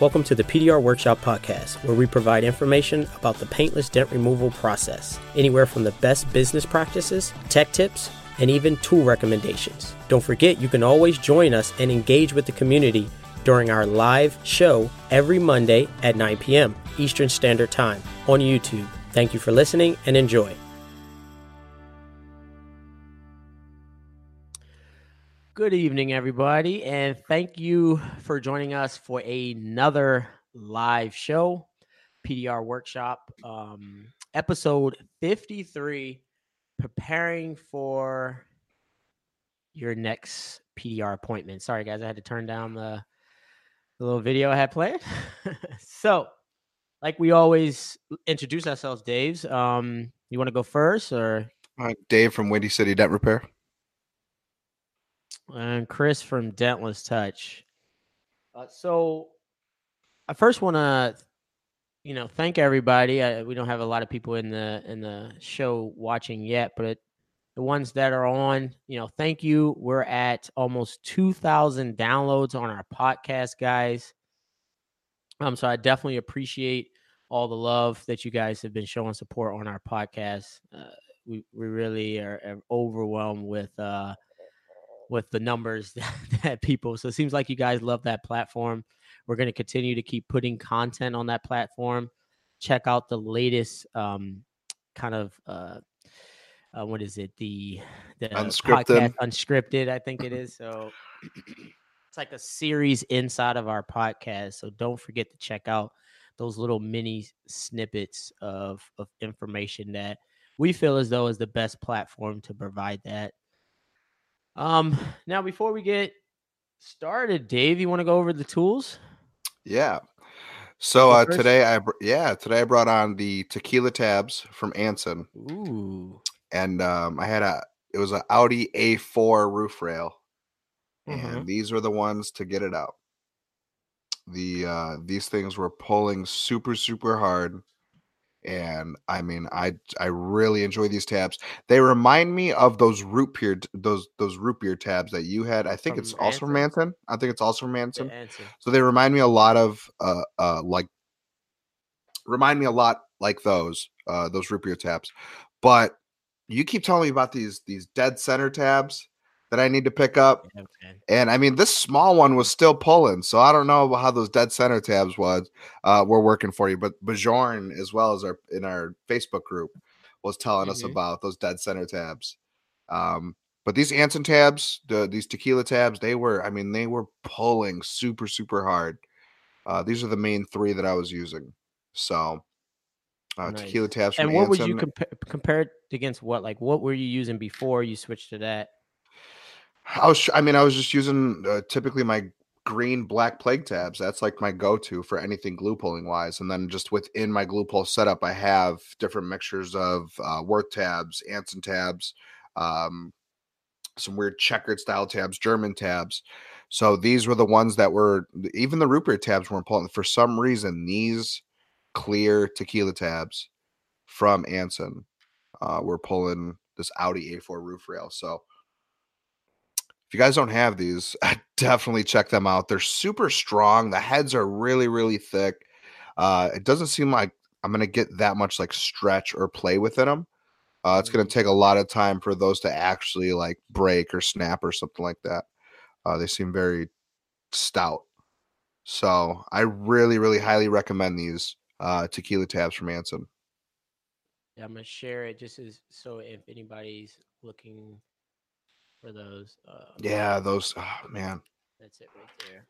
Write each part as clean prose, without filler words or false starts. Welcome to the PDR Workshop podcast, where we provide information about the paintless dent removal process, anywhere from the best business practices, tech tips, and even tool recommendations. Don't forget, you can always join us and engage with the community during our live show every Monday at 9 p.m. Eastern Standard Time on YouTube. Thank you for listening and enjoy. Good evening, everybody, and thank you for joining us for another live show, PDR Workshop, episode 53, preparing for your next PDR appointment. Sorry, guys, I had to turn down the little video I had played. So, like we always introduce ourselves, Dave's. You want to go first? Or Dave from Windy City Dent Repair. And Chris from Dentless Touch. So I first want to, thank everybody. We don't have a lot of people in the show watching yet, but the ones that are on, thank you. We're at almost 2,000 downloads on our podcast, guys. So I definitely appreciate all the love that you guys have been showing support on our podcast. We really are overwhelmed with the numbers that people. So it seems like you guys love that platform. We're going to continue to keep putting content on that platform. Check out the latest what is it? The unscripted. Podcast, unscripted, I think it is. So it's like a series inside of our podcast. So don't forget to check out those little mini snippets of information that we feel as though is the best platform to provide that. Now, before we get started, Dave, you want to go over the tools? Yeah. So today I brought on the tequila tabs from Anson. Ooh. And it was an Audi A4 roof rail, and these were the ones to get it out. These things were pulling super, super hard. And I mean, I really enjoy these tabs. They remind me of those root beer tabs that you had. I think it's also from Manson. So they remind me a lot of like those root beer tabs. But you keep telling me about these dead center tabs that I need to pick up. Okay. And I mean, this small one was still pulling, so I don't know how those dead center tabs were working for you, but Bajorn, as well as in our Facebook group, was telling us about those dead center tabs. But these Anson tabs, these tequila tabs, they were pulling super, super hard. These are the main three that I was using. So nice. Tequila tabs from Anson. And what would you compare it against what? Like, what were you using before you switched to that? I was just using typically my green black plague tabs. That's like my go-to for anything glue pulling wise. And then just within my glue pull setup, I have different mixtures of Worth tabs, Anson tabs, some weird checkered style tabs, German tabs. So these were the ones that were, even the root beer tabs weren't pulling. For some reason, these clear tequila tabs from Anson were pulling this Audi A4 roof rail. So if you guys don't have these, definitely check them out. They're super strong. The heads are really, really thick. It doesn't seem like I'm going to get that much like stretch or play within them. It's going to take a lot of time for those to actually like break or snap or something like that. They seem very stout. So I really, really highly recommend these tequila tabs from Anson. Yeah, I'm going to share it just as so if anybody's looking for those. That's it right there.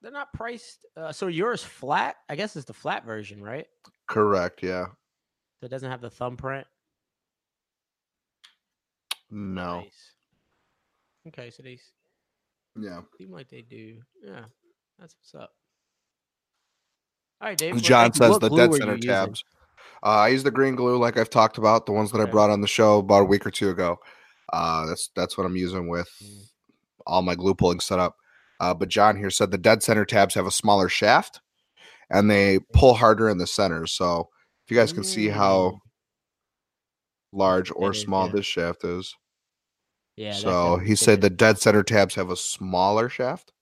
They're not priced. So yours flat, I guess it's the flat version, right? Correct. Yeah. So it doesn't have the thumbprint. No. Nice. Okay. So these seem like they do. Yeah. That's what's up. All right, Dave. John says the dead center tabs. I use the green glue, like I've talked about, the ones that I brought on the show about a week or two ago. That's what I'm using with all my glue pulling setup. But John here said the dead center tabs have a smaller shaft, and they pull harder in the center. So if you guys can see how large or small this shaft is. Yeah. So he said the dead center tabs have a smaller shaft,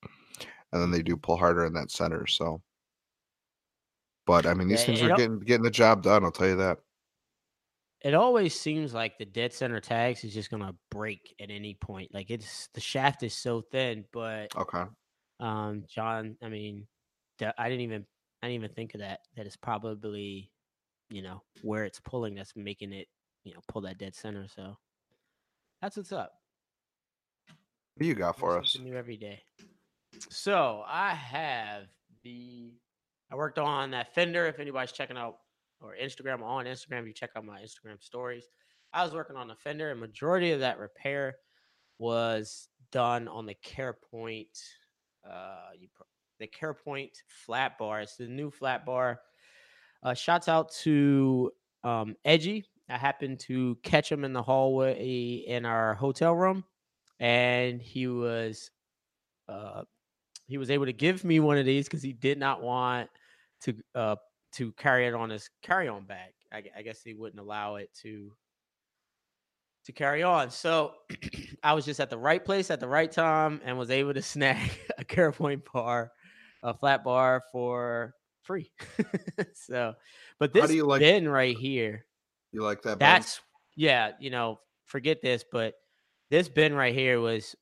and then they do pull harder in that center. So, but I mean, these things are getting the job done. I'll tell you that. It always seems like the dead center tags is just gonna break at any point. Like it's the shaft is so thin, but okay. John, I mean, I didn't even think of that. That is probably, you know, where it's pulling that's making it, you know, pull that dead center. So that's what's up. What do you got for us? New every day. So I have I worked on that fender. If anybody's checking out or Instagram, on Instagram, you check out my Instagram stories. I was working on the fender, and majority of that repair was done on the CarePoint. The CarePoint flat bar. It's the new flat bar. Shouts out to Edgy. I happened to catch him in the hallway in our hotel room, and he was able to give me one of these because he did not want to carry it on his carry-on bag. I guess he wouldn't allow it to carry on. So I was just at the right place at the right time and was able to snag a CarePoint bar, a flat bar for free. So, but this bin right here. You like that? That's, yeah, you know, forget this, but this bin right here was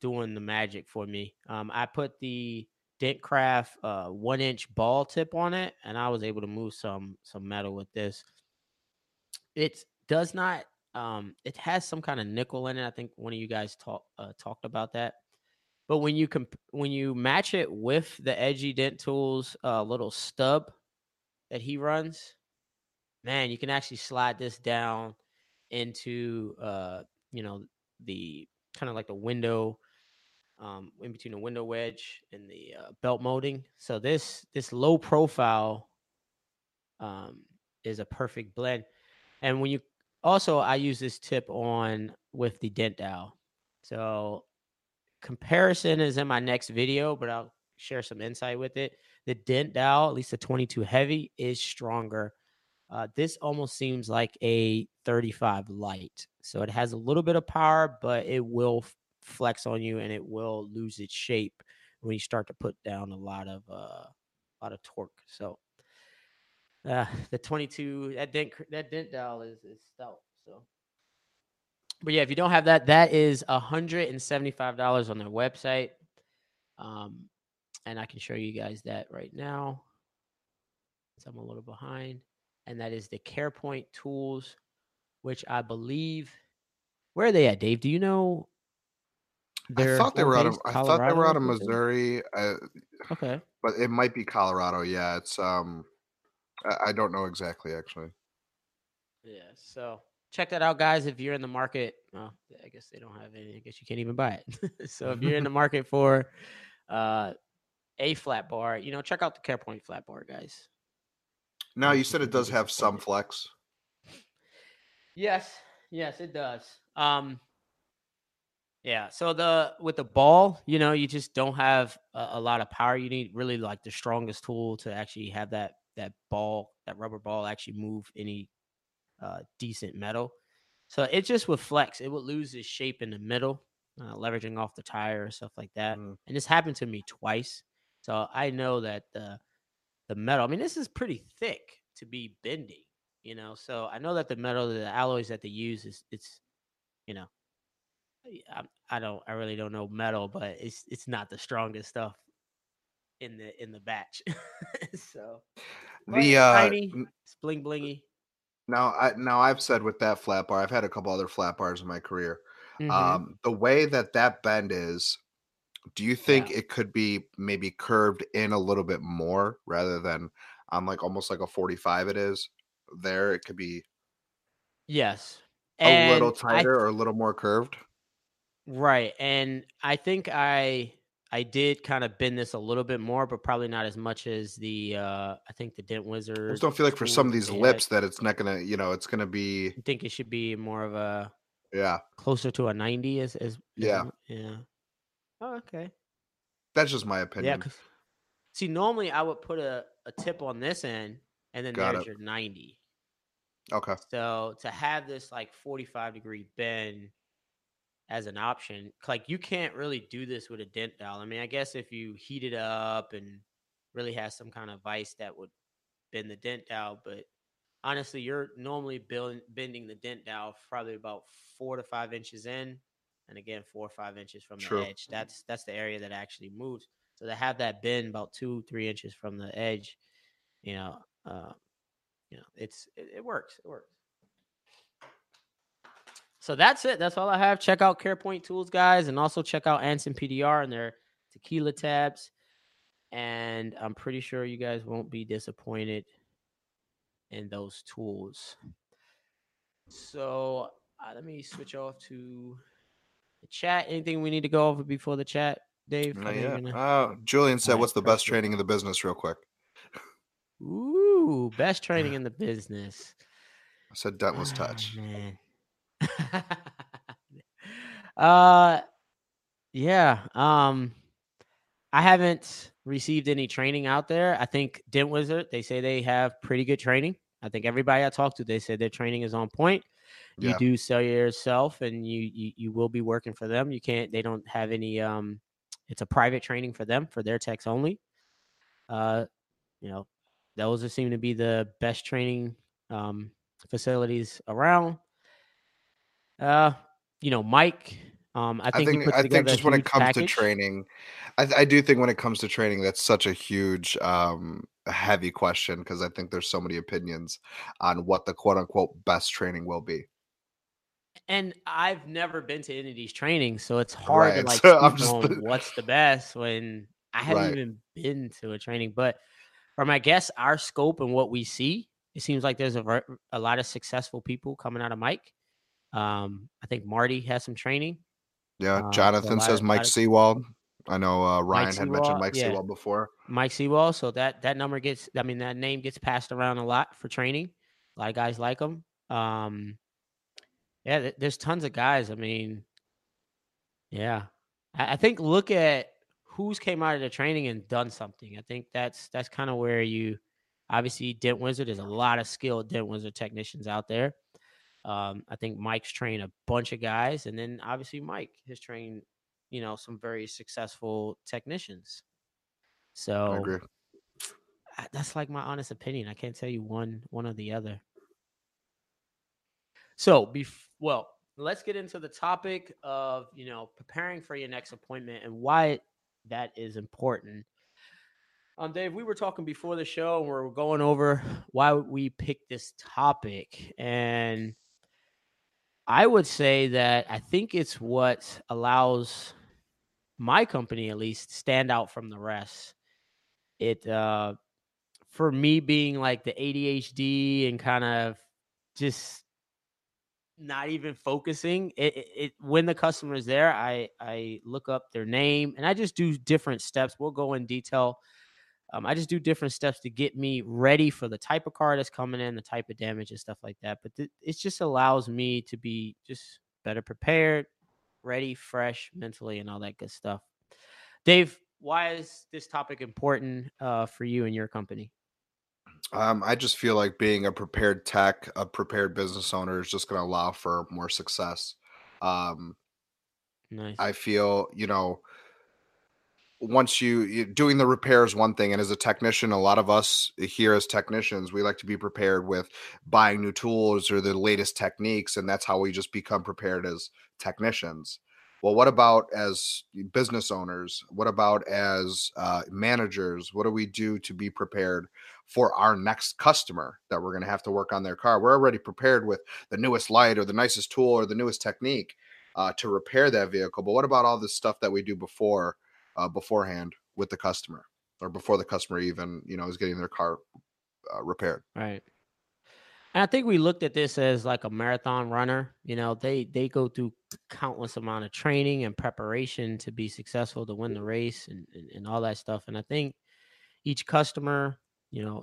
doing the magic for me. I put the Dentcraft 1-inch ball tip on it, and I was able to move some metal with this. It does not. It has some kind of nickel in it. I think one of you guys talked about that. But when you match it with the Edgy Dent Tools little stub that he runs, man, you can actually slide this down into you know, the kind of like the window. In between the window wedge and the belt molding. So this low profile is a perfect blend. And when you also, I use this tip on with the Dent Dial. So comparison is in my next video, but I'll share some insight with it. The Dent Dial, at least the 22 heavy, is stronger. This almost seems like a 35 light. So it has a little bit of power, but it will flex on you, and it will lose its shape when you start to put down a lot of torque. So the 22, that dent dial is stout. So, but yeah, if you don't have that is $175 on their website, and I can show you guys that right now. So I'm a little behind, and that is the CarePoint Tools, which I believe, where are they at, Dave? Do you know? I thought they were out of Missouri. Okay, but it might be Colorado. Yeah, it's I don't know exactly actually. Yeah, so check that out, guys. If you're in the market, I guess they don't have any. I guess you can't even buy it. So if you're in the market for a flat bar, you know, check out the CarePoint flat bar, guys. Now you said it does have some flex. Yes, it does. Yeah, so with the ball, you know, you just don't have a lot of power. You need really like the strongest tool to actually have that ball, that rubber ball, actually move any decent metal. So it just would flex. It would lose its shape in the middle, leveraging off the tire or stuff like that. Mm. And this happened to me twice. So I know that the metal, I mean, this is pretty thick to be bendy, you know. So I know that the metal, the alloys that they use, it's, you know, I really don't know metal, but it's not the strongest stuff in the batch. So the tiny, bling blingy. Now I've said with that flat bar, I've had a couple other flat bars in my career. Mm-hmm. The way that bend is, do you think it could be maybe curved in a little bit more rather than on like almost like a 45? It is there. It could be a little tighter or a little more curved. Right, and I think I did kind of bend this a little bit more, but probably not as much as the I think the Dent Wizard. I just don't feel like for some of these lips that it's not gonna, you know, it's gonna be. I think it should be more of a closer to a 90 as yeah. Oh, okay. That's just my opinion. Yeah, see, normally I would put a tip on this end, and then your 90. Okay. So to have this like 45 degree bend. as an option. Like, you can't really do this with a dent dial. I mean, I guess if you heat it up and really has some kind of vice that would bend the dent dial, but honestly, you're normally bending the dent dial probably about 4 to 5 inches in, and again, 4 or 5 inches from the edge. That's the area that actually moves. So to have that bend about 2-3 inches from the edge, it works. So that's it. That's all I have. Check out CarePoint Tools, guys, and also check out Anson PDR and their tequila tabs. And I'm pretty sure you guys won't be disappointed in those tools. So let me switch off to the chat. Anything we need to go over before the chat, Dave? Julian said, what's the best training in the business, real quick? Ooh, best training in the business. I said Dentless Touch. Man. I haven't received any training out there. I think Dent Wizard, they say they have pretty good training. I think everybody I talked to, they said their training is on point. Yeah. You do sell yourself, and you will be working for them. You can't, they don't have any, it's a private training for them, for their techs only. Those seem to be the best training facilities around. Mike, I think just when it comes to training, I do think when it comes to training, that's such a huge, heavy question, because I think there's so many opinions on what the quote unquote best training will be. And I've never been to any of these trainings, so it's hard to what's the best when I haven't even been to a training. But from, I guess, our scope and what we see, it seems like there's a lot of successful people coming out of Mike. I think Marty has some training. Yeah, Jonathan says Mike Seawald. I know Ryan had mentioned Mike Seawald before. Mike Seawald. So that name gets passed around a lot for training. A lot of guys like him. There's tons of guys. I mean, yeah. I think look at who's came out of the training and done something. I think that's kind of where you obviously Dent Wizard. There's a lot of skilled Dent Wizard technicians out there. I think Mike's trained a bunch of guys, and then obviously Mike has trained, some very successful technicians. So I agree. That's like my honest opinion. I can't tell you one or the other. So let's get into the topic of, preparing for your next appointment and why that is important. Dave, we were talking before the show, and we were going over why we picked this topic. And I would say that I think it's what allows my company, at least, stand out from the rest. It, for me, being like the ADHD and kind of just not even focusing, it when the customer is there, I look up their name, and I just do different steps. We'll go in detail. I just do different steps to get me ready for the type of car that's coming in, the type of damage and stuff like that. But it just allows me to be just better prepared, ready, fresh mentally, and all that good stuff. Dave, why is this topic important for you and your company? I just feel like being a prepared tech, a prepared business owner is just going to allow for more success. Nice. I feel, once you're doing the repair is one thing. And as a technician, a lot of us here as technicians, we like to be prepared with buying new tools or the latest techniques. And that's how we just become prepared as technicians. Well, what about as business owners? What about as managers? What do we do to be prepared for our next customer that we're going to have to work on their car? We're already prepared with the newest light or the nicest tool or the newest technique to repair that vehicle. But what about all this stuff that we do beforehand with the customer, or before the customer even, is getting their car repaired. Right. And I think we looked at this as like a marathon runner. They go through countless amount of training and preparation to be successful, to win the race and all that stuff. And I think each customer,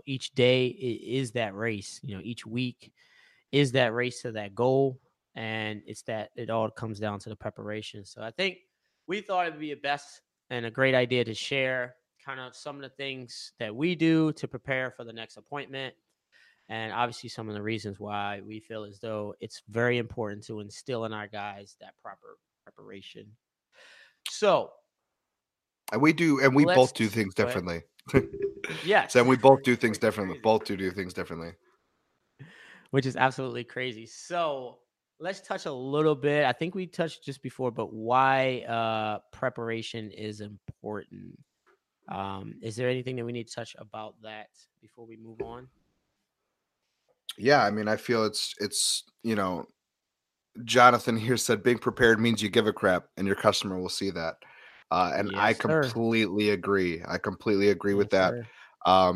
each day is that race, each week is that race to that goal. And it all comes down to the preparation. So I think we thought it'd be and a great idea to share kind of some of the things that we do to prepare for the next appointment. And obviously some of the reasons why we feel as though it's very important to instill in our guys that proper preparation. So. And we do, and we both do things differently. Yes. And we both do things differently. Both do things differently. Which is absolutely crazy. So let's touch a little bit. I think we touched just before, but why preparation is important. Is there anything that we need to touch about that before we move on? Yeah, I mean, I feel it's you know, Jonathan here said being prepared means you give a crap and your customer will see that. And yes, I completely agree. I completely agree with that.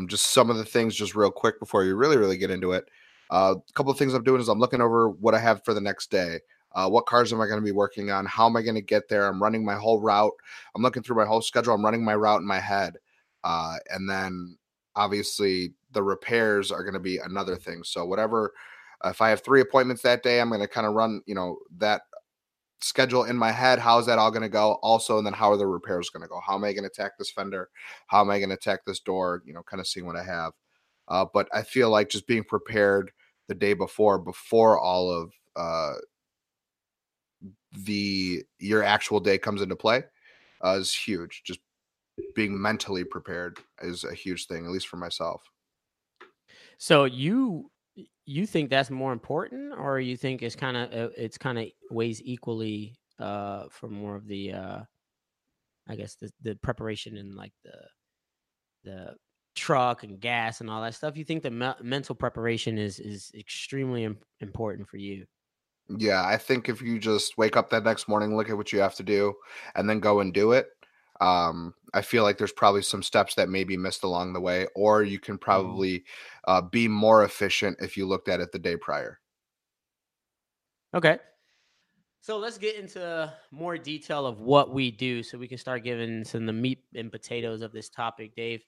Just some of the things just real quick before you really get into it. A couple of things I'm doing is I'm looking over what I have for the next day. What cars am I going to be working on? How am I going to get there? I'm running my whole route. I'm looking through my whole schedule. I'm running my route in my head. And then obviously the repairs are going to be another thing. So whatever, if I have 3 appointments that day, I'm going to kind of run, you know, that schedule in my head. How is that all going to go? Also, and then how are the repairs going to go? How am I going to attack this fender? How am I going to attack this door? You know, kind of seeing what I have. But I feel like just being prepared the day before all of your actual day comes into play is huge. Just being mentally prepared is a huge thing, at least for myself. So you think that's more important, or you think it's kind of weighs equally for more of the I guess the preparation and like the truck and gas and all that stuff? You think the mental preparation is extremely important for you? Yeah, I think if you just wake up that next morning, look at what you have to do, and then go and do it, I feel like there's probably some steps that may be missed along the way, or you can probably be more efficient if you looked at it the day prior. Okay. So let's get into more detail of what we do so we can start giving some of the meat and potatoes of this topic, Dave.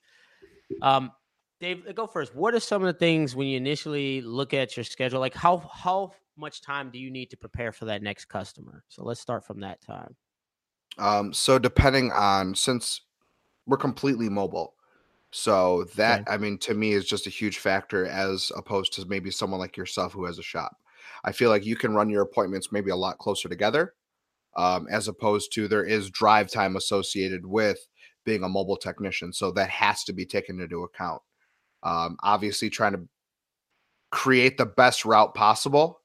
Dave, go first. What are some of the things when you initially look at your schedule? Like how much time do you need to prepare for that next customer? So let's start from that time. So depending on, since we're completely mobile, so that, okay. I mean, to me is just a huge factor as opposed to maybe someone like yourself who has a shop. I feel like you can run your appointments maybe a lot closer together, as opposed to there is drive time associated with being a mobile technician. So that has to be taken into account. Obviously trying to create the best route possible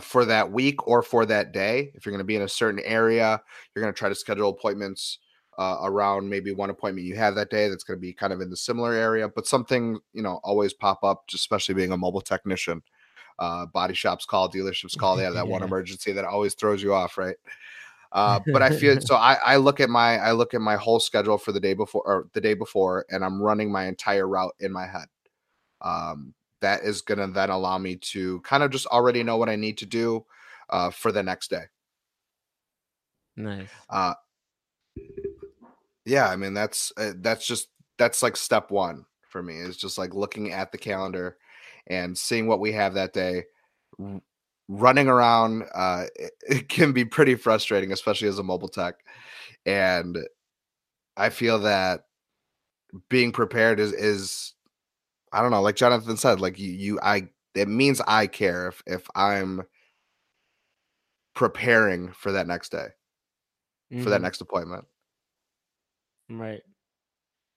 for that week or for that day. If you're going to be in a certain area, you're going to try to schedule appointments around maybe one appointment you have that day that's going to be kind of in the similar area, but something, you know, always pop up, just especially being a mobile technician. Body shops call, dealerships call. They have that one emergency that always throws you off, right? But I feel so. I look at my whole schedule for the day before, and I'm running my entire route in my head. That is gonna then allow me to kind of just already know what I need to do for the next day. Nice. Yeah, I mean that's like step one for me. It's just like looking at the calendar and seeing what we have that day. Running around, it can be pretty frustrating, especially as a mobile tech. And I feel that being prepared is I don't know, like Jonathan said, like it means I care if I'm preparing for that next day, for that next appointment. Right.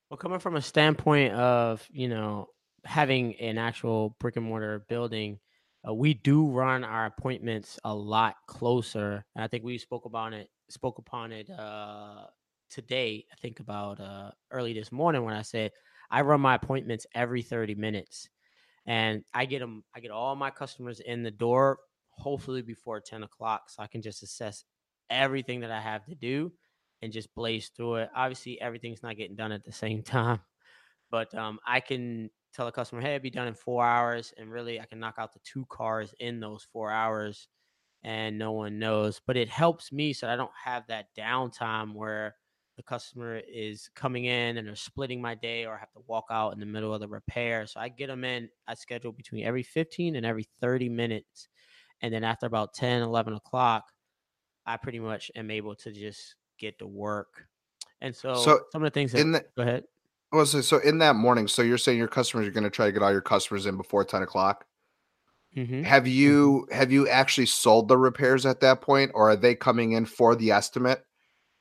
Well, coming from a standpoint of, you know, having an actual brick and mortar building, we do run our appointments a lot closer. And I think we spoke upon it today. I think about early this morning when I said I run my appointments every 30 minutes, and I get all my customers in the door, hopefully before 10 o'clock. So I can just assess everything that I have to do and just blaze through it. Obviously everything's not getting done at the same time, but I can tell a customer, hey, it'll be done in 4 hours. And really, I can knock out the 2 cars in those 4 hours and no one knows. But it helps me so I don't have that downtime where the customer is coming in and they're splitting my day, or I have to walk out in the middle of the repair. So I get them in. I schedule between every 15 and every 30 minutes. And then after about 10, 11 o'clock, I pretty much am able to just get to work. And so some of the things that – go ahead. Well, so in that morning, so you're saying you're going to try to get all your customers in before 10 o'clock? Mm-hmm. Have you actually sold the repairs at that point, or are they coming in for the estimate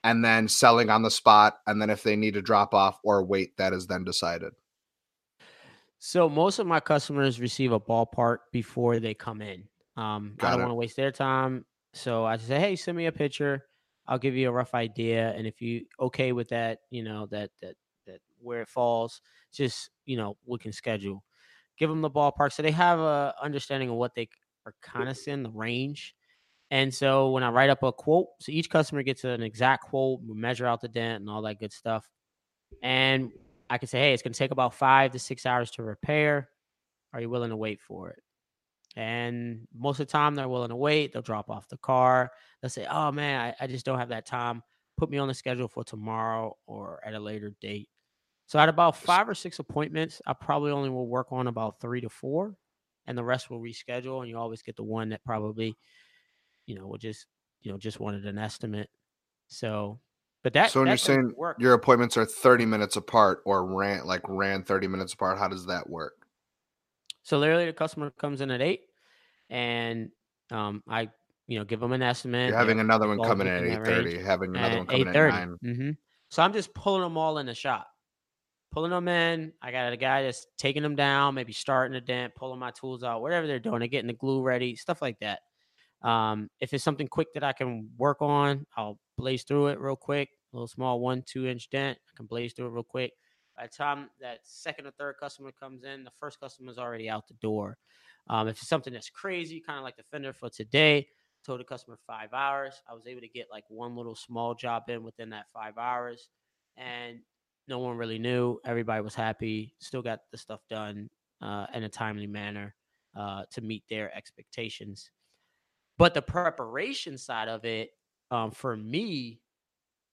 and then selling on the spot? And then if they need to drop off or wait, that is then decided. So most of my customers receive a ballpark before they come in. I don't want to waste their time. So I say, hey, send me a picture. I'll give you a rough idea. And if you okay with that, you know, that where it falls, just, you know, we can schedule. Give them the ballpark so they have a understanding of what they are kind of seeing, the range. And so when I write up a quote, so each customer gets an exact quote, we measure out the dent and all that good stuff. And I can say, hey, it's going to take about 5 to 6 hours to repair. Are you willing to wait for it? And most of the time they're willing to wait. They'll drop off the car. They'll say, oh, man, I just don't have that time. Put me on the schedule for tomorrow or at a later date. So at about 5 or 6 appointments, I probably only will work on about 3 to 4, and the rest will reschedule. And you always get the one that probably, you know, will just, you know, just wanted an estimate. So, but that. So when you're saying your appointments are 30 minutes apart or ran 30 minutes apart, how does that work? So literally the customer comes in at 8 and I, you know, give them an estimate. You're having another one coming in at 8:30, having another one coming in at 9. Mm-hmm. So I'm just pulling them all in the shop. Pulling them in. I got a guy that's taking them down, maybe starting a dent, pulling my tools out, whatever they're doing. They're getting the glue ready, stuff like that. If it's something quick that I can work on, I'll blaze through it real quick. A little small 1-2 inch dent. I can blaze through it real quick. By the time that second or third customer comes in, the first customer is already out the door. If it's something that's crazy, kind of like the fender for today, told the customer 5 hours. I was able to get like one little small job in within that 5 hours. And no one really knew. Everybody was happy. Still got the stuff done in a timely manner to meet their expectations. But the preparation side of it, for me,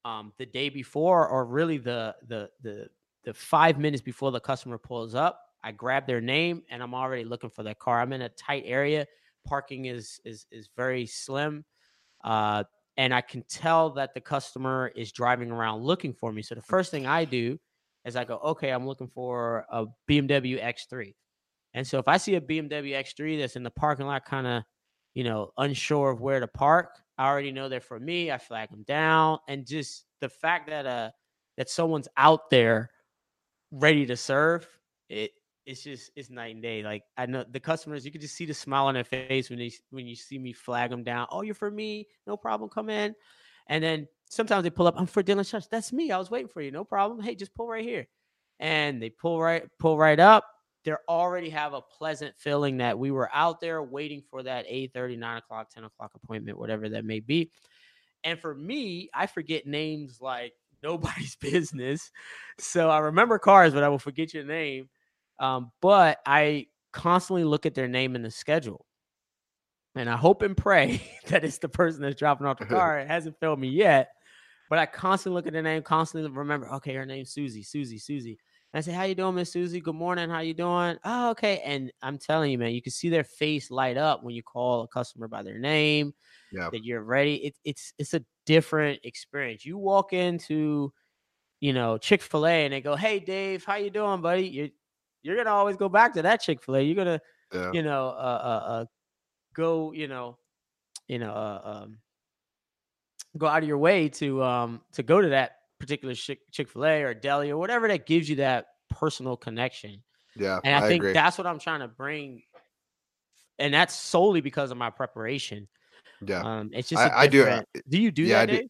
the day before, or really the 5 minutes before the customer pulls up, I grab their name and I'm already looking for their car. I'm in a tight area. Parking is very slim. And I can tell that the customer is driving around looking for me. So the first thing I do is I go, okay, I'm looking for a BMW X3. And so if I see a BMW X3 that's in the parking lot, kind of, you know, unsure of where to park, I already know they're for me. I flag them down. And just the fact that that someone's out there ready to serve, it's night and day. Like, I know the customers, you can just see the smile on their face when you see me flag them down. Oh, you're for me. No problem. Come in. And then sometimes they pull up. I'm for Dentless Touch. That's me. I was waiting for you. No problem. Hey, just pull right here. And they pull right up. They already have a pleasant feeling that we were out there waiting for that 8:30, 9 o'clock, 10 o'clock appointment, whatever that may be. And for me, I forget names like nobody's business. So I remember cars, but I will forget your name. But I constantly look at their name in the schedule, and I hope and pray that it's the person that's dropping off the car. It hasn't failed me yet, but I constantly look at their name, constantly remember, okay, her name's Susie. And I say, how you doing, Miss Susie? Good morning. How you doing? Oh, okay. And I'm telling you, man, you can see their face light up when you call a customer by their name, that you're ready. It's a different experience. You walk into, you know, Chick-fil-A and they go, hey, Dave, how you doing, buddy? You're going to always go back to that Chick-fil-A. You're going to, go out of your way to go to that particular Chick-fil-A or deli or whatever that gives you that personal connection. Yeah, and I think agree. That's what I'm trying to bring. And that's solely because of my preparation. Yeah. It's just, I do. Do you do that, Dave?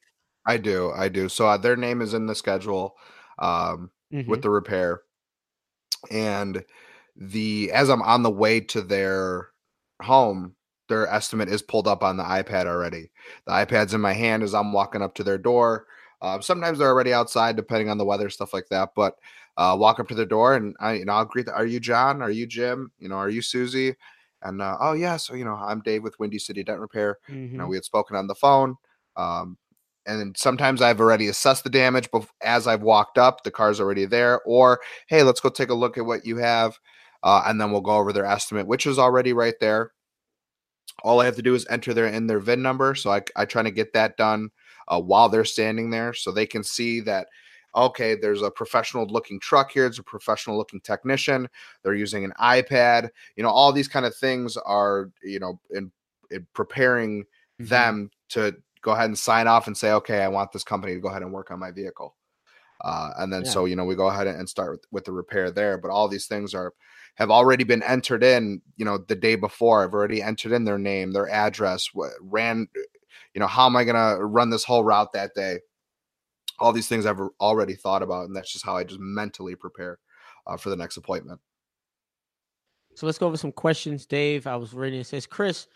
I do. So their name is in the schedule with the repair. And as I'm on the way to their home, their estimate is pulled up on the iPad already. The iPad's in my hand as I'm walking up to their door. Sometimes they're already outside, depending on the weather, stuff like that. But walk up to their door, and I'll greet them. Are you John? Are you Jim? Are you Susie? And oh yeah, so I'm Dave with Windy City Dent Repair. Mm-hmm. We had spoken on the phone. And sometimes I've already assessed the damage, but as I've walked up, the car's already there. Or, hey, let's go take a look at what you have. And then we'll go over their estimate, which is already right there. All I have to do is enter their VIN number. So I try to get that done while they're standing there so they can see that okay, there's a professional looking truck here. It's a professional looking technician. They're using an iPad. You know, all these kind of things are, you know, in preparing them to go ahead and sign off and say, okay, I want this company to go ahead and work on my vehicle. And then, so, you know, we go ahead and start with the repair there, but all these things are, have already been entered in, you know, the day before. I've already entered in their name, their address, you know, how am I going to run this whole route that day? All these things I've already thought about. And that's just how I just mentally prepare for the next appointment. So let's go over some questions, Dave. I was reading, it says, Chris,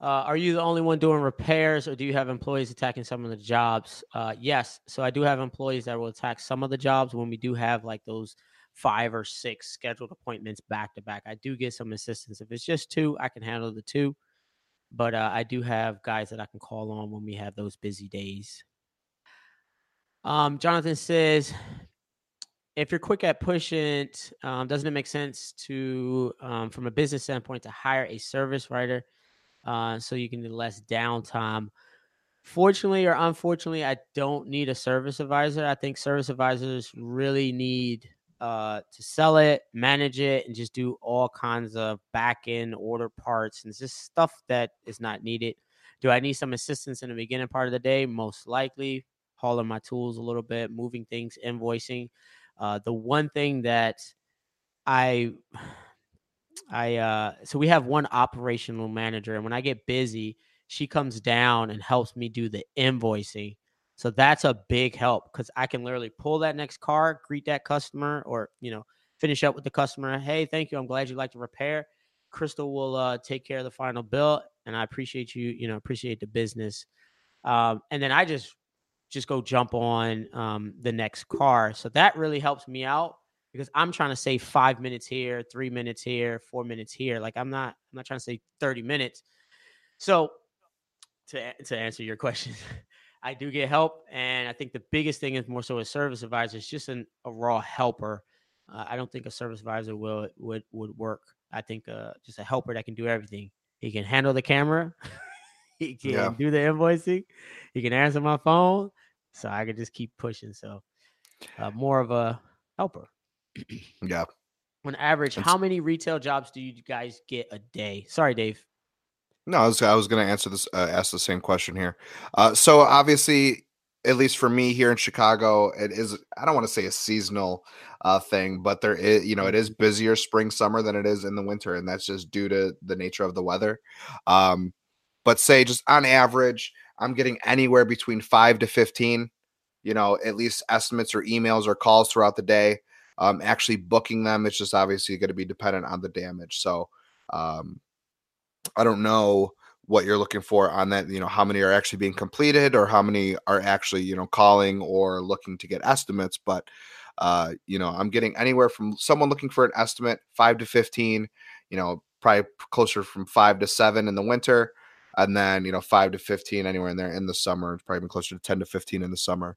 are you the only one doing repairs, or do you have employees attacking some of the jobs? Yes. So I do have employees that will attack some of the jobs when we do have like those 5 or 6 scheduled appointments back to back. I do get some assistance. If it's just 2, I can handle the 2. But I do have guys that I can call on when we have those busy days. Jonathan says, if you're quick at push it, doesn't it make sense to, from a business standpoint, to hire a service writer so you can do less downtime? Fortunately or unfortunately, I don't need a service advisor. I think service advisors really need to sell it, manage it, and just do all kinds of back-end order parts. And it's just stuff that is not needed. Do I need some assistance in the beginning part of the day? Most likely, hauling my tools a little bit, moving things, invoicing. The one thing that so we have one operational manager, and when I get busy, she comes down and helps me do the invoicing. So that's a big help because I can literally pull that next car, greet that customer, or, you know, finish up with the customer. Hey, thank you. I'm glad you like to repair. Crystal will take care of the final bill, and I appreciate you, you know, appreciate the business. And then I just go jump on the next car. So that really helps me out because I'm trying to save 5 minutes here, 3 minutes here, 4 minutes here. Like I'm not trying to save 30 minutes. So to answer your question, I do get help, and I think the biggest thing is more so a service advisor. It's just a raw helper. I don't think a service advisor would work. I think just a helper that can do everything. He can handle the camera. He can do the invoicing. He can answer my phone. So I can just keep pushing. So more of a helper. Yeah. On average, how many retail jobs do you guys get a day? Sorry, Dave. No, I was going to answer this, ask the same question here. So obviously, at least for me here in Chicago, it is, I don't want to say a seasonal thing, but there is, you know, it is busier spring, summer than it is in the winter. And that's just due to the nature of the weather. But say just on average, I'm getting anywhere between 5 to 15, you know, at least estimates or emails or calls throughout the day. Actually booking them, it's just obviously going to be dependent on the damage. So, I don't know what you're looking for on that, you know, how many are actually being completed or how many are actually, you know, calling or looking to get estimates. But, you know, I'm getting anywhere from someone looking for an estimate, 5 to 15, you know, probably closer from 5 to 7 in the winter. And then, you know, 5 to 15, anywhere in there in the summer, it's probably been closer to 10 to 15 in the summer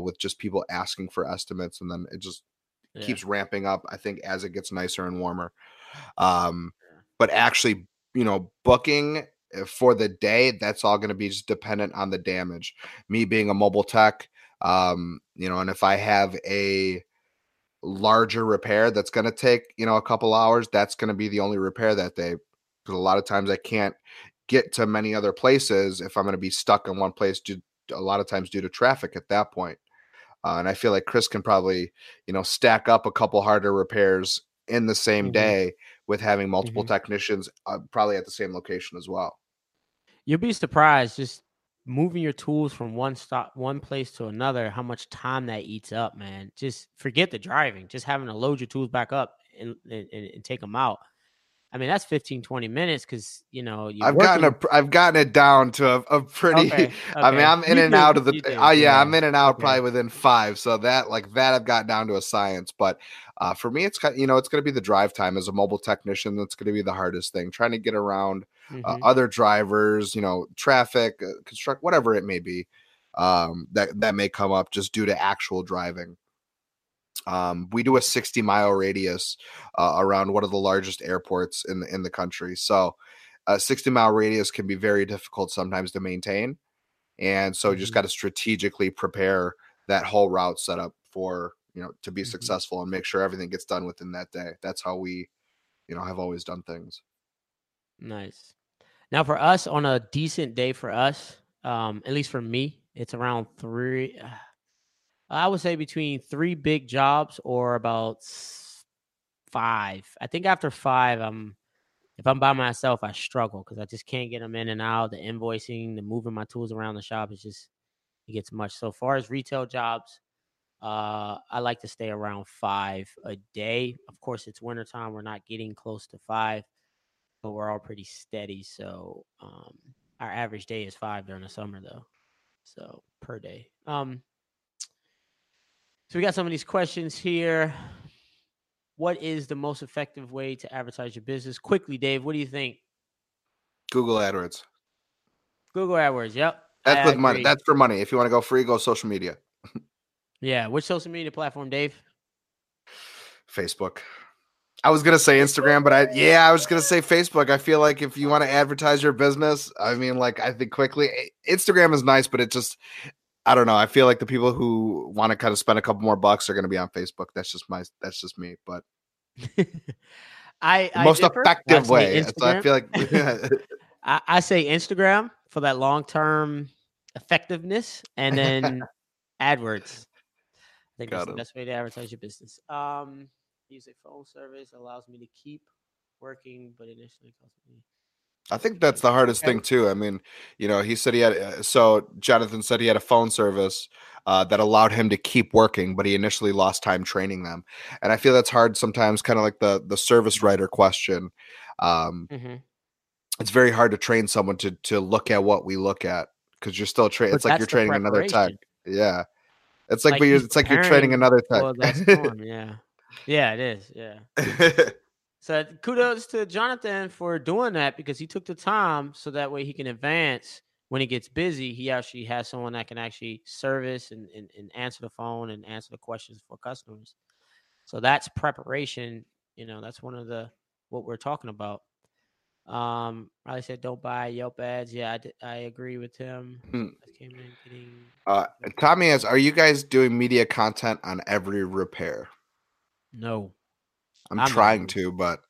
with just people asking for estimates. And then it just keeps ramping up, I think, as it gets nicer and warmer. But actually, you know, booking for the day, that's all going to be just dependent on the damage. Me being a mobile tech, you know, and if I have a larger repair that's going to take, you know, a couple hours, that's going to be the only repair that day. Because a lot of times I can't get to many other places if I'm going to be stuck in one place due, a lot of times due to traffic at that point. And I feel like Chris can probably, you know, stack up a couple harder repairs in the same day with having multiple technicians probably at the same location as well. You'll be surprised just moving your tools from one place to another, how much time that eats up, man. Just forget the driving, just having to load your tools back up and take them out. I mean, that's 15, 20 minutes because, you know, I've gotten it down to a pretty, okay. I mean, I'm in and out of the, I'm in and out probably within 5. So that I've got down to a science, but for me, it's kind of, you know, it's going to be the drive time as a mobile technician. That's going to be the hardest thing, trying to get around other drivers, you know, traffic, construct, whatever it may be that may come up just due to actual driving. We do a 60-mile radius around one of the largest airports in the country. So a 60-mile radius can be very difficult sometimes to maintain. And so you just got to strategically prepare that whole route setup for, you know, to be successful and make sure everything gets done within that day. That's how we, you know, have always done things. Nice. Now for us, on a decent day for us, at least for me, it's around three, I would say between three big jobs or about five. I think after five, if I'm by myself, I struggle because I just can't get them in and out. The invoicing, the moving my tools around the shop, it's just, it gets much. So far as retail jobs, I like to stay around five a day. Of course, it's wintertime. We're not getting close to five, but we're all pretty steady. So our average day is five during the summer, though. So per day. So we got some of these questions here. What is the most effective way to advertise your business? Quickly, Dave, what do you think? Google AdWords. Google AdWords, yep. That's with money. That's for money. If you want to go free, go social media. Yeah. Which social media platform, Dave? Facebook. I was going to say Instagram, but I was going to say Facebook. I feel like if you want to advertise your business, I mean, like, I think quickly Instagram is nice, but it just, I don't know. I feel like the people who want to kind of spend a couple more bucks are going to be on Facebook. That's just me, but effective way. So I feel like I say Instagram for that long-term effectiveness, and then AdWords. I think that's the best way to advertise your business. Use a phone service allows me to keep working, but initially cost me. I think that's the hardest thing too. I mean, you know, he said he had, so Jonathan said he had a phone service that allowed him to keep working, but he initially lost time training them. And I feel that's hard sometimes, kind of like the service writer question. It's very hard to train someone to look at what we look at, because you're still training. It's like you're training another tech. Yeah. It's like, it's like you're training another tech. Well, that's form, yeah. Yeah, it is. Yeah. So kudos to Jonathan for doing that, because he took the time so that way he can advance when it gets busy. He actually has someone that can actually service and answer the phone and answer the questions for customers. So that's preparation. You know, that's one of what we're talking about. I said don't buy Yelp ads. Yeah, I agree with him. Tommy asks, are you guys doing media content on every repair? No. I'm trying to, but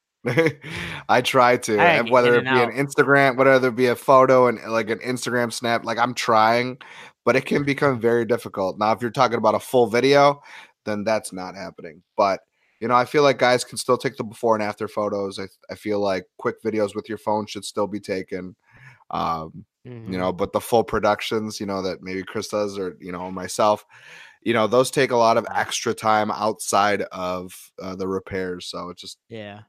I try to, and whether it be an Instagram, whether it be a photo and like an Instagram snap, like I'm trying, but it can become very difficult. Now, if you're talking about a full video, then that's not happening. But, you know, I feel like guys can still take the before and after photos. I feel like quick videos with your phone should still be taken, you know, but the full productions, you know, that maybe Chris does, or, you know, myself, you know, those take a lot of extra time outside of the repairs. So it's just, yeah,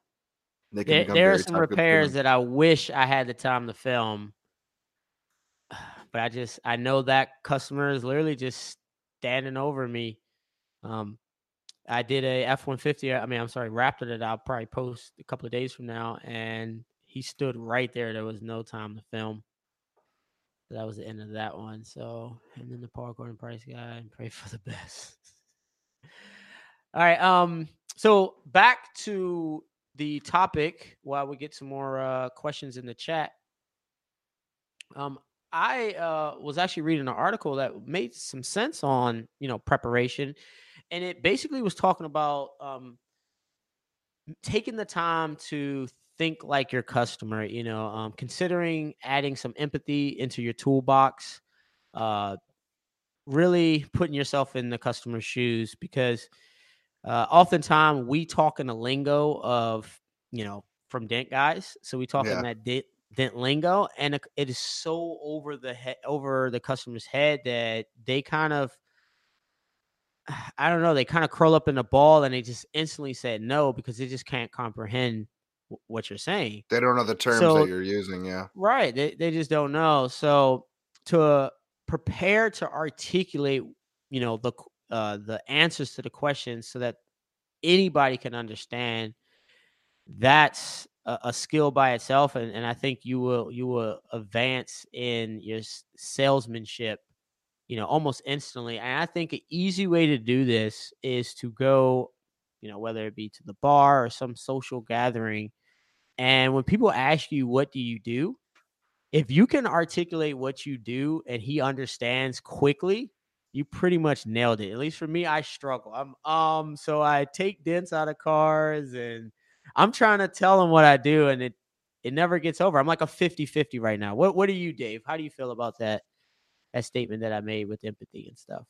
they can there are some repairs that I wish I had the time to film, but I know that customer is literally just standing over me. I did a F-150. Raptor that I'll probably post a couple of days from now. And he stood right there. There was no time to film. That was the end of that one. So, and then the parkour and price guy, and pray for the best. All right. So back to the topic while we get some more questions in the chat. I was actually reading an article that made some sense on, you know, preparation. And it basically was talking about taking the time to think like your customer, you know, considering adding some empathy into your toolbox, really putting yourself in the customer's shoes, because oftentimes we talk in the lingo of, you know, from Dent guys. So we talk in that Dent lingo, and it is so over the customer's head that they kind of, I don't know, they kind of curl up in a ball and they just instantly said no, because they just can't comprehend what you're saying. They don't know the terms that you're using. Yeah. Right. They just don't know. So to prepare to articulate, you know, the answers to the questions so that anybody can understand, that's a skill by itself. And I think you will advance in your salesmanship, you know, almost instantly. And I think an easy way to do this is to go, you know, whether it be to the bar or some social gathering, and when people ask you, what do you do? If you can articulate what you do and he understands quickly, you pretty much nailed it. At least for me, I struggle. So I take dents out of cars and I'm trying to tell them what I do, and it never gets over. I'm like a 50-50 right now. What are you, Dave? How do you feel about that statement that I made with empathy and stuff?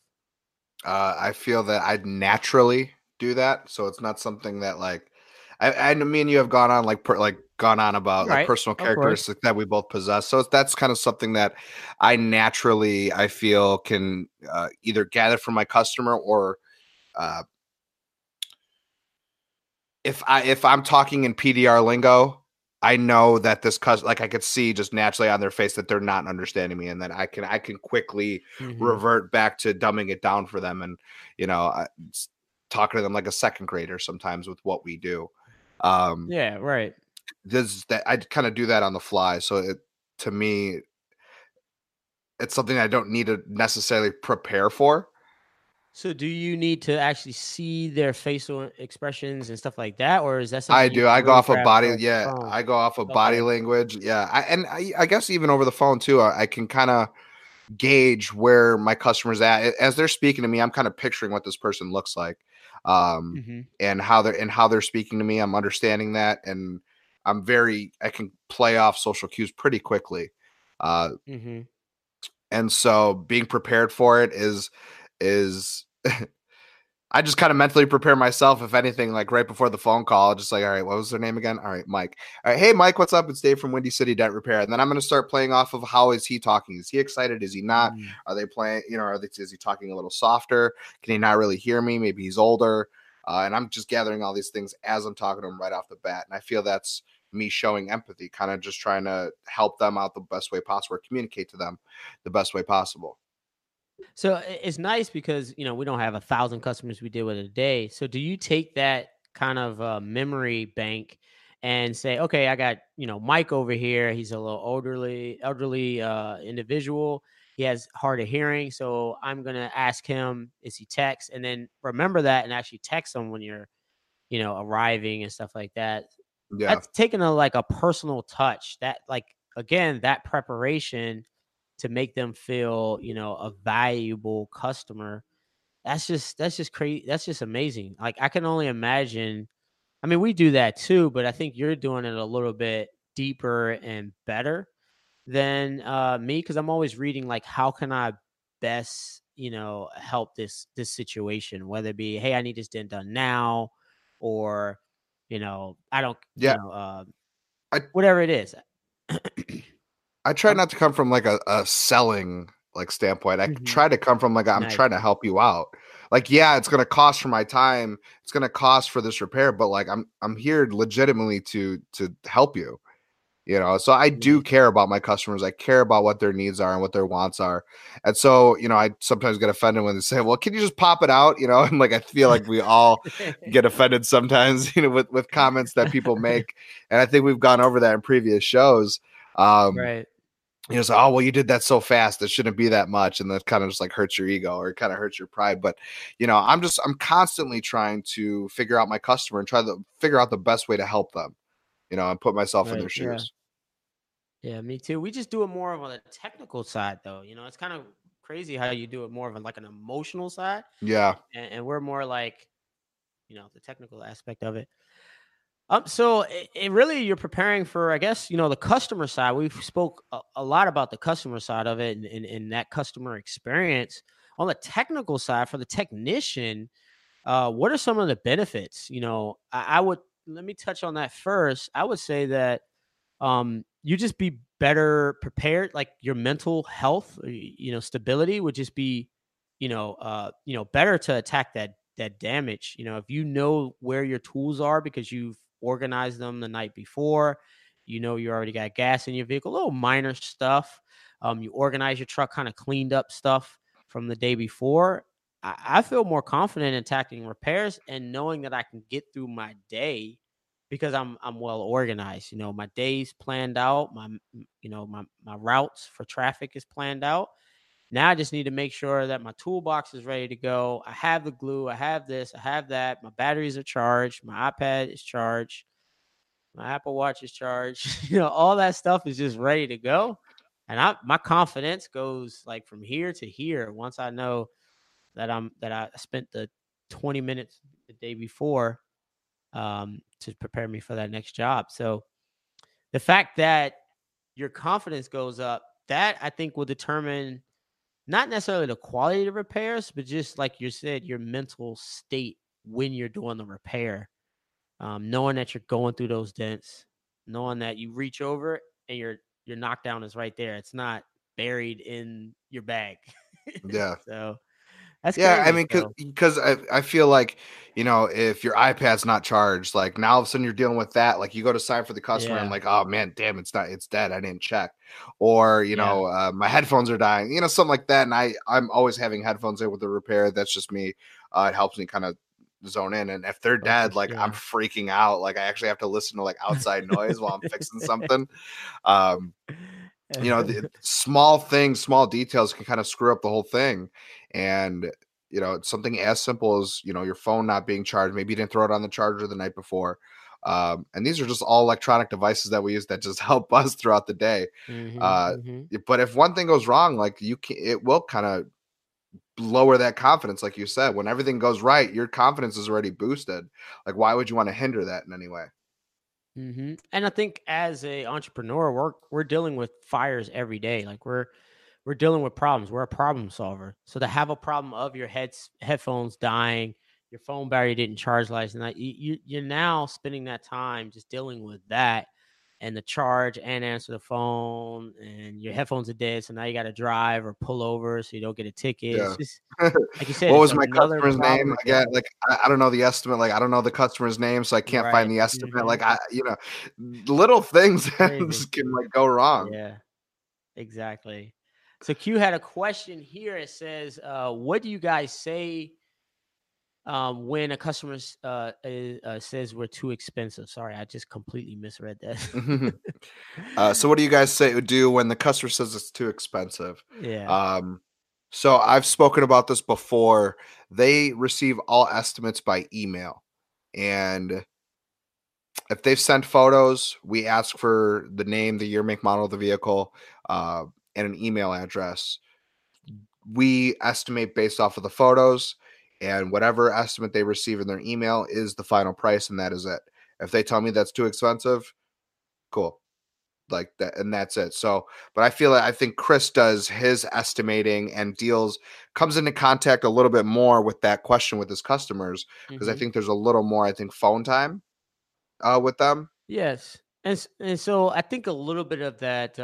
I feel that I'd naturally do that. So it's not something that like, I mean, me and you have gone on about right, like personal characteristics that we both possess. So that's kind of something that I naturally, I feel can either gather from my customer or if I'm talking in PDR lingo, I know that this customer, like I could see just naturally on their face that they're not understanding me, and that I can quickly revert back to dumbing it down for them, and you know, talking to them like a second grader sometimes with what we do. Yeah, right. I kind of do that on the fly. So to me, it's something I don't need to necessarily prepare for. So do you need to actually see their facial expressions and stuff like that? Or is that something I do? I go off of body. Yeah. I go off of body language. Yeah. I guess even over the phone too, I can kind of gauge where my customer's at. As they're speaking to me, I'm kind of picturing what this person looks like. And how they're speaking to me. I'm understanding that. And I can play off social cues pretty quickly. And so being prepared for it is I just kind of mentally prepare myself, if anything, like right before the phone call, just like, all right, what was their name again? All right, Mike. All right, hey, Mike, what's up? It's Dave from Windy City Dent Repair. And then I'm going to start playing off of how is he talking? Is he excited? Is he not? Are they playing, you know, is he talking a little softer? Can he not really hear me? Maybe he's older. And I'm just gathering all these things as I'm talking to him right off the bat. And I feel that's me showing empathy, kind of just trying to help them out the best way possible, or communicate to them the best way possible. So it's nice because, you know, we don't have 1,000 customers we deal with a day. So do you take that kind of memory bank and say, okay, I got, you know, Mike over here. He's a little elderly individual. He has hard of hearing. So I'm going to ask him, is he text? And then remember that and actually text him when you're, you know, arriving and stuff like that. Yeah. That's taking a personal touch that, like, again, that preparation to make them feel, you know, a valuable customer. That's just crazy. That's just amazing. Like, I can only imagine. I mean, we do that too, but I think you're doing it a little bit deeper and better than me, because I'm always reading, like, how can I best, you know, help this situation, whether it be, hey, I need this dent done now, or, you know, I don't, yeah, you know, whatever it is. I try not to come from like a selling like standpoint. I try to come from like, I'm trying to help you out. Like, yeah, it's going to cost for my time. It's going to cost for this repair, but like, I'm here legitimately to help you, you know? So I do care about my customers. I care about what their needs are and what their wants are. And so, you know, I sometimes get offended when they say, well, can you just pop it out? You know? And like, I feel like we all get offended sometimes, you know, with comments that people make. And I think we've gone over that in previous shows. Right. You know, so, oh, well, you did that so fast. It shouldn't be that much. And that kind of just like hurts your ego, or it kind of hurts your pride. But, you know, I'm constantly trying to figure out my customer and try to figure out the best way to help them, you know, and put myself in their shoes. Yeah, me too. We just do it more of on the technical side though. You know, it's kind of crazy how you do it more of like an emotional side. Yeah. And we're more like, you know, the technical aspect of it. So it really, you're preparing for, I guess, you know, the customer side. We've spoke a lot about the customer side of it and that customer experience. On the technical side, for the technician, what are some of the benefits? You know, let me touch on that first. I would say that you just be better prepared, like your mental health, you know, stability would just be, you know, better to attack that damage. You know, if you know where your tools are because you've organize them the night before, you know, you already got gas in your vehicle, little minor stuff. You organize your truck, kind of cleaned up stuff from the day before. I feel more confident in tackling repairs and knowing that I can get through my day because I'm well organized. You know, my day's planned out. My, you know, my routes for traffic is planned out. Now I just need to make sure that my toolbox is ready to go. I have the glue. I have this. I have that. My batteries are charged. My iPad is charged. My Apple Watch is charged. You know, all that stuff is just ready to go. And my confidence goes like from here to here once I know that I spent the 20 minutes the day before to prepare me for that next job. So the fact that your confidence goes up, that I think will determine not necessarily the quality of the repairs, but just like you said, your mental state when you're doing the repair, knowing that you're going through those dents, knowing that you reach over and your knockdown is right there. It's not buried in your bag. Yeah. So that's crazy, I mean, because I feel like, you know, if your iPad's not charged, like now all of a sudden you're dealing with that. Like you go to sign for the customer and like, oh man, damn, it's dead. I didn't check. Or, you know, my headphones are dying, you know, something like that. And I'm always having headphones in with the repair. That's just me. It helps me kind of zone in, and if they're dead, like I'm freaking out. Like I actually have to listen to like outside noise while I'm fixing something. You know, the small things, small details can kind of screw up the whole thing. And you know, something as simple as, you know, your phone not being charged, maybe you didn't throw it on the charger the night before. And these are just all electronic devices that we use that just help us throughout the day. But if one thing goes wrong, like it will kind of lower that confidence. Like you said, when everything goes right, your confidence is already boosted. Like, why would you want to hinder that in any way? Mm-hmm. And I think as an entrepreneur, we're dealing with fires every day. Like we're dealing with problems. We're a problem solver. So to have a problem of your headphones dying, your phone battery didn't charge last night, you're now spending that time just dealing with that, and the charge and answer the phone, and your headphones are dead. So now you got to drive or pull over so you don't get a ticket. Yeah. It's just, like you said, what was my customer's name? Again, like, I don't know the estimate. Like, I don't know the customer's name, so I can't find the estimate. Mm-hmm. Like, you know, little things can like go wrong. Yeah, exactly. So Q had a question here. It says, what do you guys say when a customer says we're too expensive? Sorry, I just completely misread that. So what do you guys do when the customer says it's too expensive? Yeah. So I've spoken about this before. They receive all estimates by email. And if they've sent photos, we ask for the name, the year, make, model of the vehicle, and an email address. We estimate based off of the photos. And whatever estimate they receive in their email is the final price, and that is it. If they tell me that's too expensive, cool. Like that, and that's it. So, but I feel like I think Chris does his estimating and comes into contact a little bit more with that question with his customers, because I think there's a little more, phone time with them. Yes. And so I think a little bit of that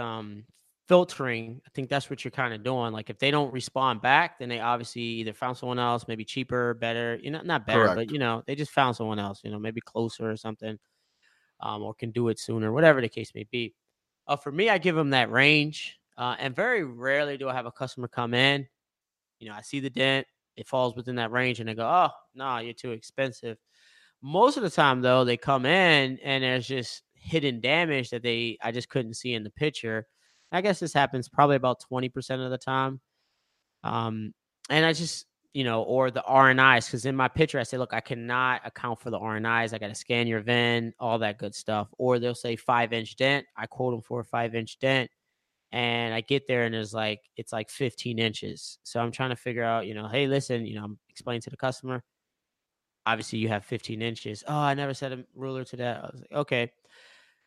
filtering, I think that's what you're kind of doing. Like if they don't respond back, then they obviously either found someone else, maybe cheaper, better, you know, not better, correct, but you know, they just found someone else, you know, maybe closer or something, or can do it sooner, whatever the case may be. For me, I give them that range. And very rarely do I have a customer come in, you know, I see the dent, it falls within that range, and they go, oh no, you're too expensive. Most of the time though, they come in and there's just hidden damage that I just couldn't see in the picture. I guess this happens probably about 20% of the time. And I just, you know, or the RNIs, because in my picture, I say, look, I cannot account for the RNIs. I got to scan your VIN, all that good stuff. Or they'll say 5-inch dent. I quote them for a 5-inch dent. And I get there and it's like 15 inches. So I'm trying to figure out, you know, hey, listen, you know, I'm explaining to the customer, obviously you have 15 inches. Oh, I never set a ruler to that. I was like, okay.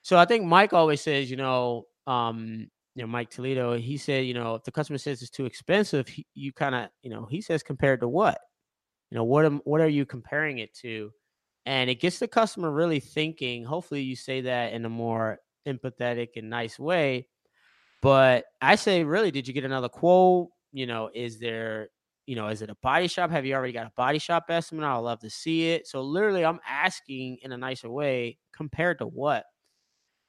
So I think Mike always says, you know, Mike Toledo, he said, you know, if the customer says it's too expensive, you kind of, you know, he says, compared to what? You know, what are you comparing it to? And it gets the customer really thinking. Hopefully you say that in a more empathetic and nice way. But I say, really, did you get another quote? You know, is it a body shop? Have you already got a body shop estimate? I'd love to see it. So literally, I'm asking in a nicer way, compared to what?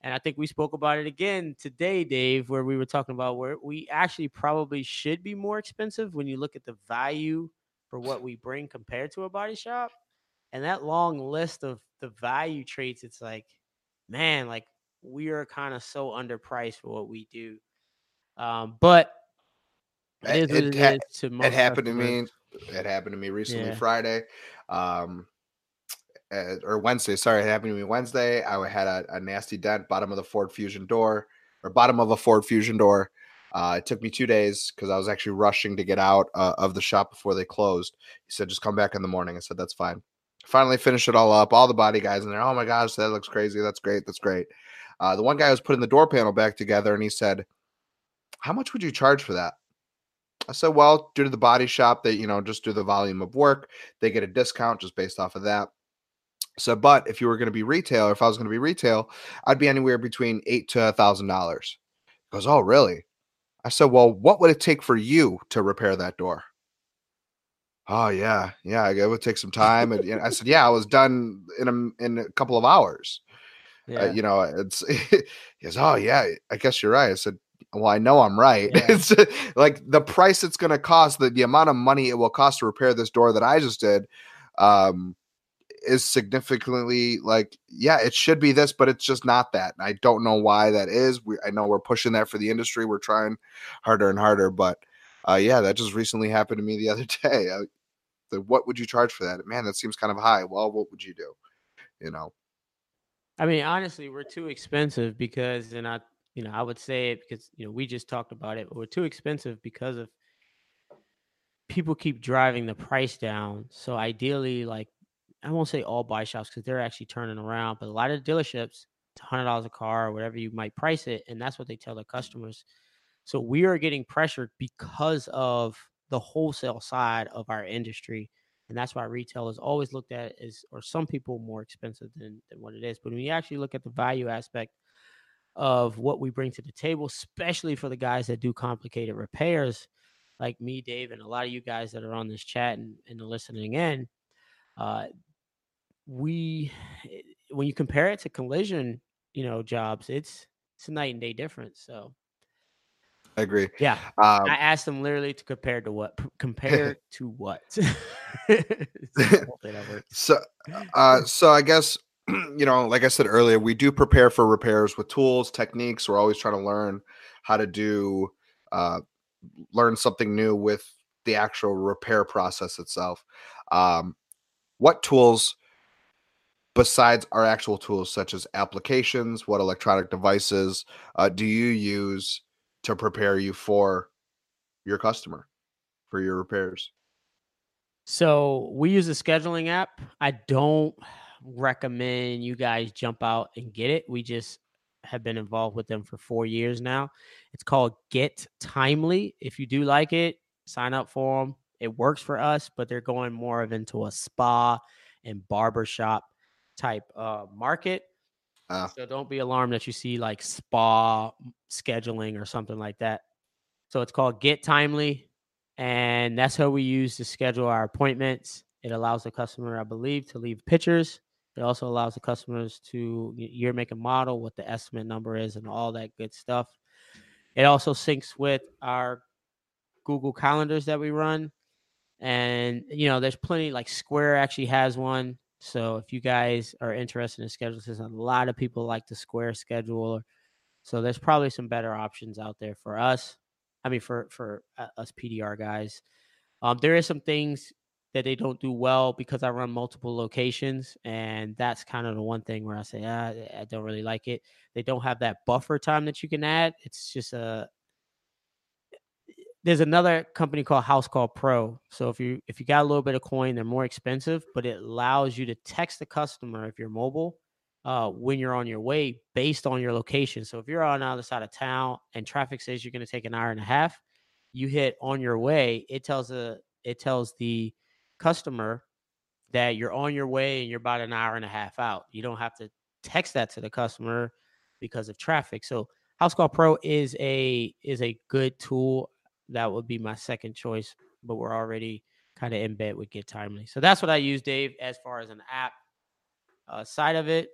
And I think we spoke about it again today, Dave, where we were talking about where we actually probably should be more expensive when you look at the value for what we bring compared to a body shop. And that long list of the value traits, it's like, man, like we are kind of so underpriced for what we do. But it happened to me. It happened to me recently, Friday. Or Wednesday, sorry, it happened to me Wednesday. I had a nasty dent, bottom of a Ford Fusion door. It took me 2 days because I was actually rushing to get out of the shop before they closed. He said, just come back in the morning. I said, that's fine. Finally finished it all up. All the body guys in there, oh my gosh, that looks crazy. That's great. That's great. The one guy was putting the door panel back together, and he said, how much would you charge for that? I said, well, due to the body shop, they, you know, just do the volume of work. They get a discount just based off of that. So, but if you were going to be retail, or if I was going to be retail, I'd be anywhere between $8,000 to $1,000. He goes, oh, really? I said, well, what would it take for you to repair that door? Oh, yeah. Yeah. It would take some time. And I said, yeah, I was done in a couple of hours. Yeah. He goes, oh, yeah, I guess you're right. I said, well, I know I'm right. Yeah. It's like the price it's going to cost, the amount of money it will cost to repair this door that I just did is significantly like, yeah, it should be this, but it's just not that. And I don't know why that is. I know we're pushing that for the industry. We're trying harder and harder, but yeah, that just recently happened to me the other day. What would you charge for that? Man, that seems kind of high. Well, what would you do? You know? I mean, honestly, we're too expensive because, and I would say it because, we just talked about it, but we're too expensive because of people keep driving the price down. So ideally, like, I won't say all buy shops because they're actually turning around, but a lot of dealerships, it's $100 a car or whatever you might price it. And that's what they tell their customers. So we are getting pressured because of the wholesale side of our industry. And that's why retail is always looked at as, or some people more expensive than what it is. But when you actually look at the value aspect of what we bring to the table, especially for the guys that do complicated repairs, like me, Dave, and a lot of you guys that are on this chat and listening in, when you compare it to collision, jobs, it's a night and day difference. So I agree. Yeah. I asked them literally to compare to what? So I guess, like I said earlier, we do prepare for repairs with tools, techniques. We're always trying to learn how to do, learn something new with the actual repair process itself. What tools besides our actual tools, such as applications, what electronic devices do you use to prepare you for your customer, for your repairs? So we use a scheduling app. I don't recommend you guys jump out and get it. We just have been involved with them for 4 years now. It's called Get Timely. If you do like it, sign up for them. It works for us, but they're going more of into a spa and barbershop type market. So don't be alarmed that you see like spa scheduling or something like that. So it's called Get Timely, and that's how we use to schedule our appointments. It allows the customer, I believe, to leave pictures. It also allows the customers to year, make, and model, what the estimate number is, and all that good stuff. It also syncs with our Google calendars that we run. And, there's plenty, like Square actually has one. So if you guys are interested in schedules, a lot of people like the Square scheduler. So there's probably some better options out there for us. I mean, for us PDR guys, there is some things that they don't do well because I run multiple locations. And that's kind of the one thing where I say, I don't really like it. They don't have that buffer time that you can add. It's just there's another company called Housecall Pro. So if you got a little bit of coin, they're more expensive, but it allows you to text the customer if you're mobile when you're on your way based on your location. So if you're on the other side of town and traffic says you're going to take an hour and a half, you hit on your way. It tells the customer that you're on your way and you're about an hour and a half out. You don't have to text that to the customer because of traffic. So Housecall Pro is a good tool. That would be my second choice, but we're already kind of in bed with Get Timely. So that's what I use, Dave, as far as an app side of it.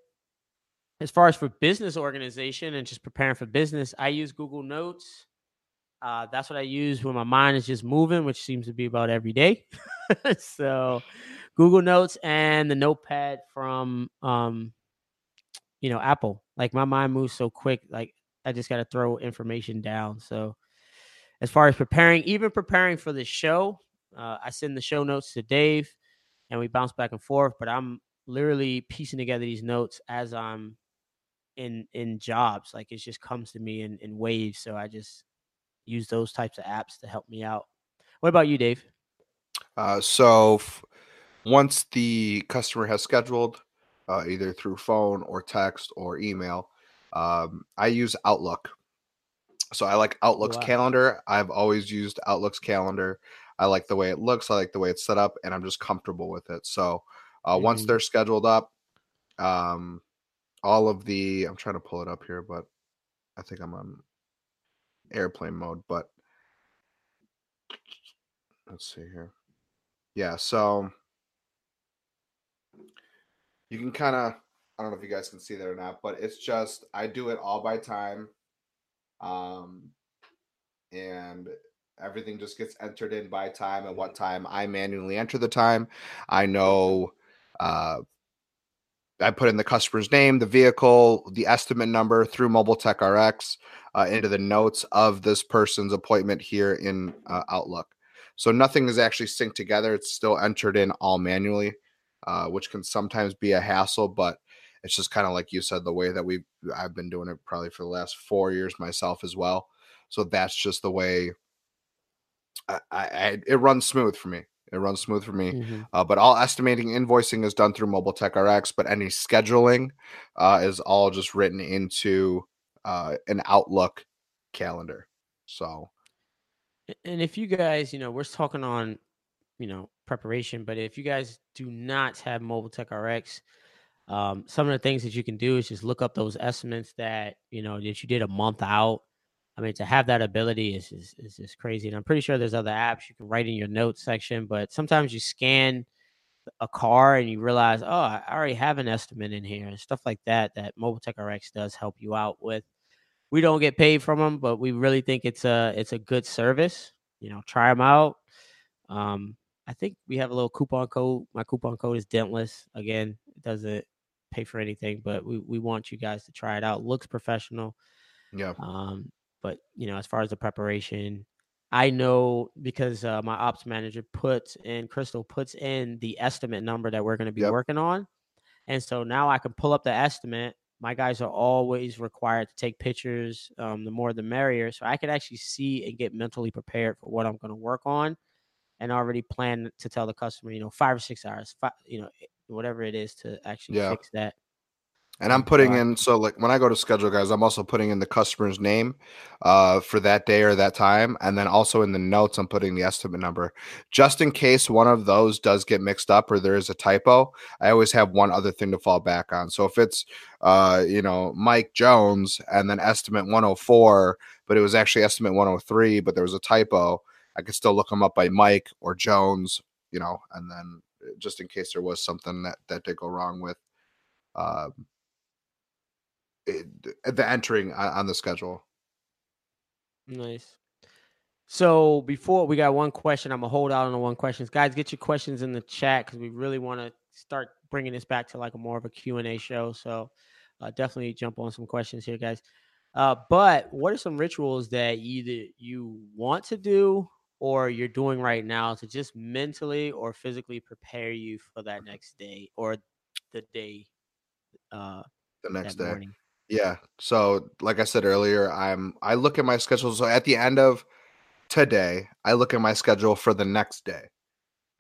As far as for business organization and just preparing for business, I use Google Notes. That's what I use when my mind is just moving, which seems to be about every day. So Google Notes and the Notepad from, Apple. Like my mind moves so quick, like I just got to throw information down. So as far as preparing for the show, I send the show notes to Dave and we bounce back and forth, but I'm literally piecing together these notes as I'm in jobs. Like it just comes to me in waves. So I just, use those types of apps to help me out. What about you, Dave? Once the customer has scheduled, either through phone or text or email, I use Outlook. So I like Outlook's calendar. I've always used Outlook's calendar. I like the way it looks. I like the way it's set up, and I'm just comfortable with it. So once they're scheduled up, all of the, I'm trying to pull it up here, but I think I'm on airplane mode, but let's see here. Yeah. So you can kind of, I don't know if you guys can see that or not, but it's just, I do it all by time. And everything just gets entered in by time and what time I manually enter the time. I know, I put in the customer's name, the vehicle, the estimate number through Mobile Tech RX into the notes of this person's appointment here in Outlook. So nothing is actually synced together. It's still entered in all manually, which can sometimes be a hassle, but it's just kind of like you said, the way that I've been doing it probably for the last 4 years myself as well. So that's just the way it runs smooth for me. Mm-hmm. But all estimating, invoicing is done through Mobile Tech RX, but any scheduling is all just written into an Outlook calendar. So, and if you guys, we're talking on, preparation, but if you guys do not have Mobile Tech RX, some of the things that you can do is just look up those estimates that, that you did a month out. I mean, to have that ability is just crazy. And I'm pretty sure there's other apps you can write in your notes section, but sometimes you scan a car and you realize, oh, I already have an estimate in here and stuff like that, that Mobile Tech RX does help you out with. We don't get paid from them, but we really think it's a good service. Try them out. I think we have a little coupon code. My coupon code is Dentless. Again, it doesn't pay for anything, but we want you guys to try it out. Looks professional. Yeah. But, as far as the preparation, I know because my ops manager Crystal puts in the estimate number that we're going to be working on. And so now I can pull up the estimate. My guys are always required to take pictures. The more, the merrier. So I could actually see and get mentally prepared for what I'm going to work on and already plan to tell the customer, 5 or 6 hours, whatever it is to actually fix that. And I'm putting in, so like when I go to schedule, guys, I'm also putting in the customer's name for that day or that time. And then also in the notes, I'm putting the estimate number. Just in case one of those does get mixed up or there is a typo, I always have one other thing to fall back on. So if it's, Mike Jones and then estimate 104, but it was actually estimate 103, but there was a typo, I could still look them up by Mike or Jones, and then just in case there was something that did go wrong with the entering on the schedule. Nice. So before we got one question, I'm gonna hold out on the one questions. Guys, get your questions in the chat because we really want to start bringing this back to like a more of a Q&A show. So definitely jump on some questions here, guys. But what are some rituals that either you want to do or you're doing right now to just mentally or physically prepare you for that next day or the day? The next day. Morning. Yeah. So like I said earlier, I look at my schedule. So at the end of today, I look at my schedule for the next day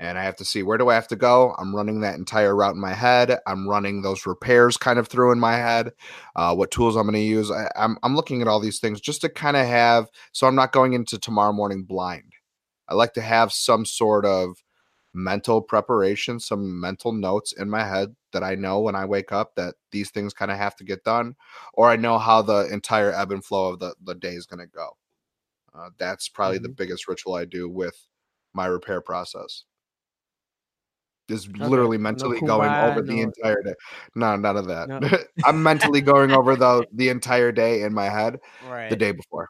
and I have to see, where do I have to go? I'm running that entire route in my head. I'm running those repairs kind of through in my head, what tools I'm going to use. I'm looking at all these things just to kind of have, so I'm not going into tomorrow morning blind. I like to have some sort of mental preparation, some mental notes in my head that I know when I wake up that these things kind of have to get done, or I know how the entire ebb and flow of the day is going to go. That's probably the biggest ritual I do with my repair process. Is literally mentally going over the entire day. No, none of that. No. I'm mentally going over the entire day in my head the day before.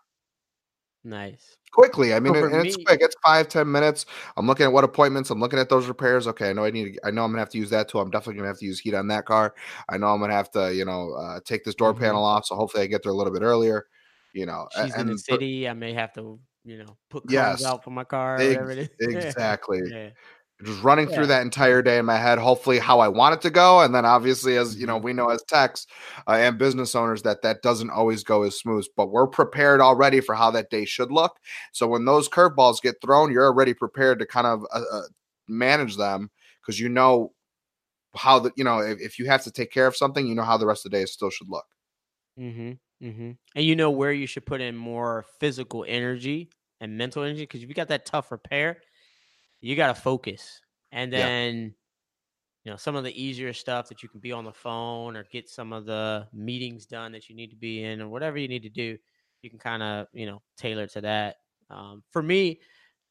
Nice. Quickly. I mean, it's quick. It's 5-10 minutes. I'm looking at what appointments. I'm looking at those repairs. Okay. I know I'm gonna have to use that tool. I'm definitely gonna have to use heat on that car. I know I'm gonna have to, take this door panel off. So hopefully I get there a little bit earlier, She's in the city. I may have to, put cars out for my car or whatever it is. Exactly. Yeah. just running through that entire day in my head, hopefully how I want it to go. And then obviously, as you know, we know as techs and business owners that doesn't always go as smooth, but we're prepared already for how that day should look. So when those curveballs get thrown, you're already prepared to kind of manage them, because you know how the, you know, if you have to take care of something, you know how the rest of the day still should look. Mm-hmm. Mm-hmm. And you know where you should put in more physical energy and mental energy, because if you got that tough repair, you got to focus. And then, you know, some of the easier stuff that you can be on the phone or get some of the meetings done that you need to be in, or whatever you need to do, you can kind of, you know, tailor to that. For me,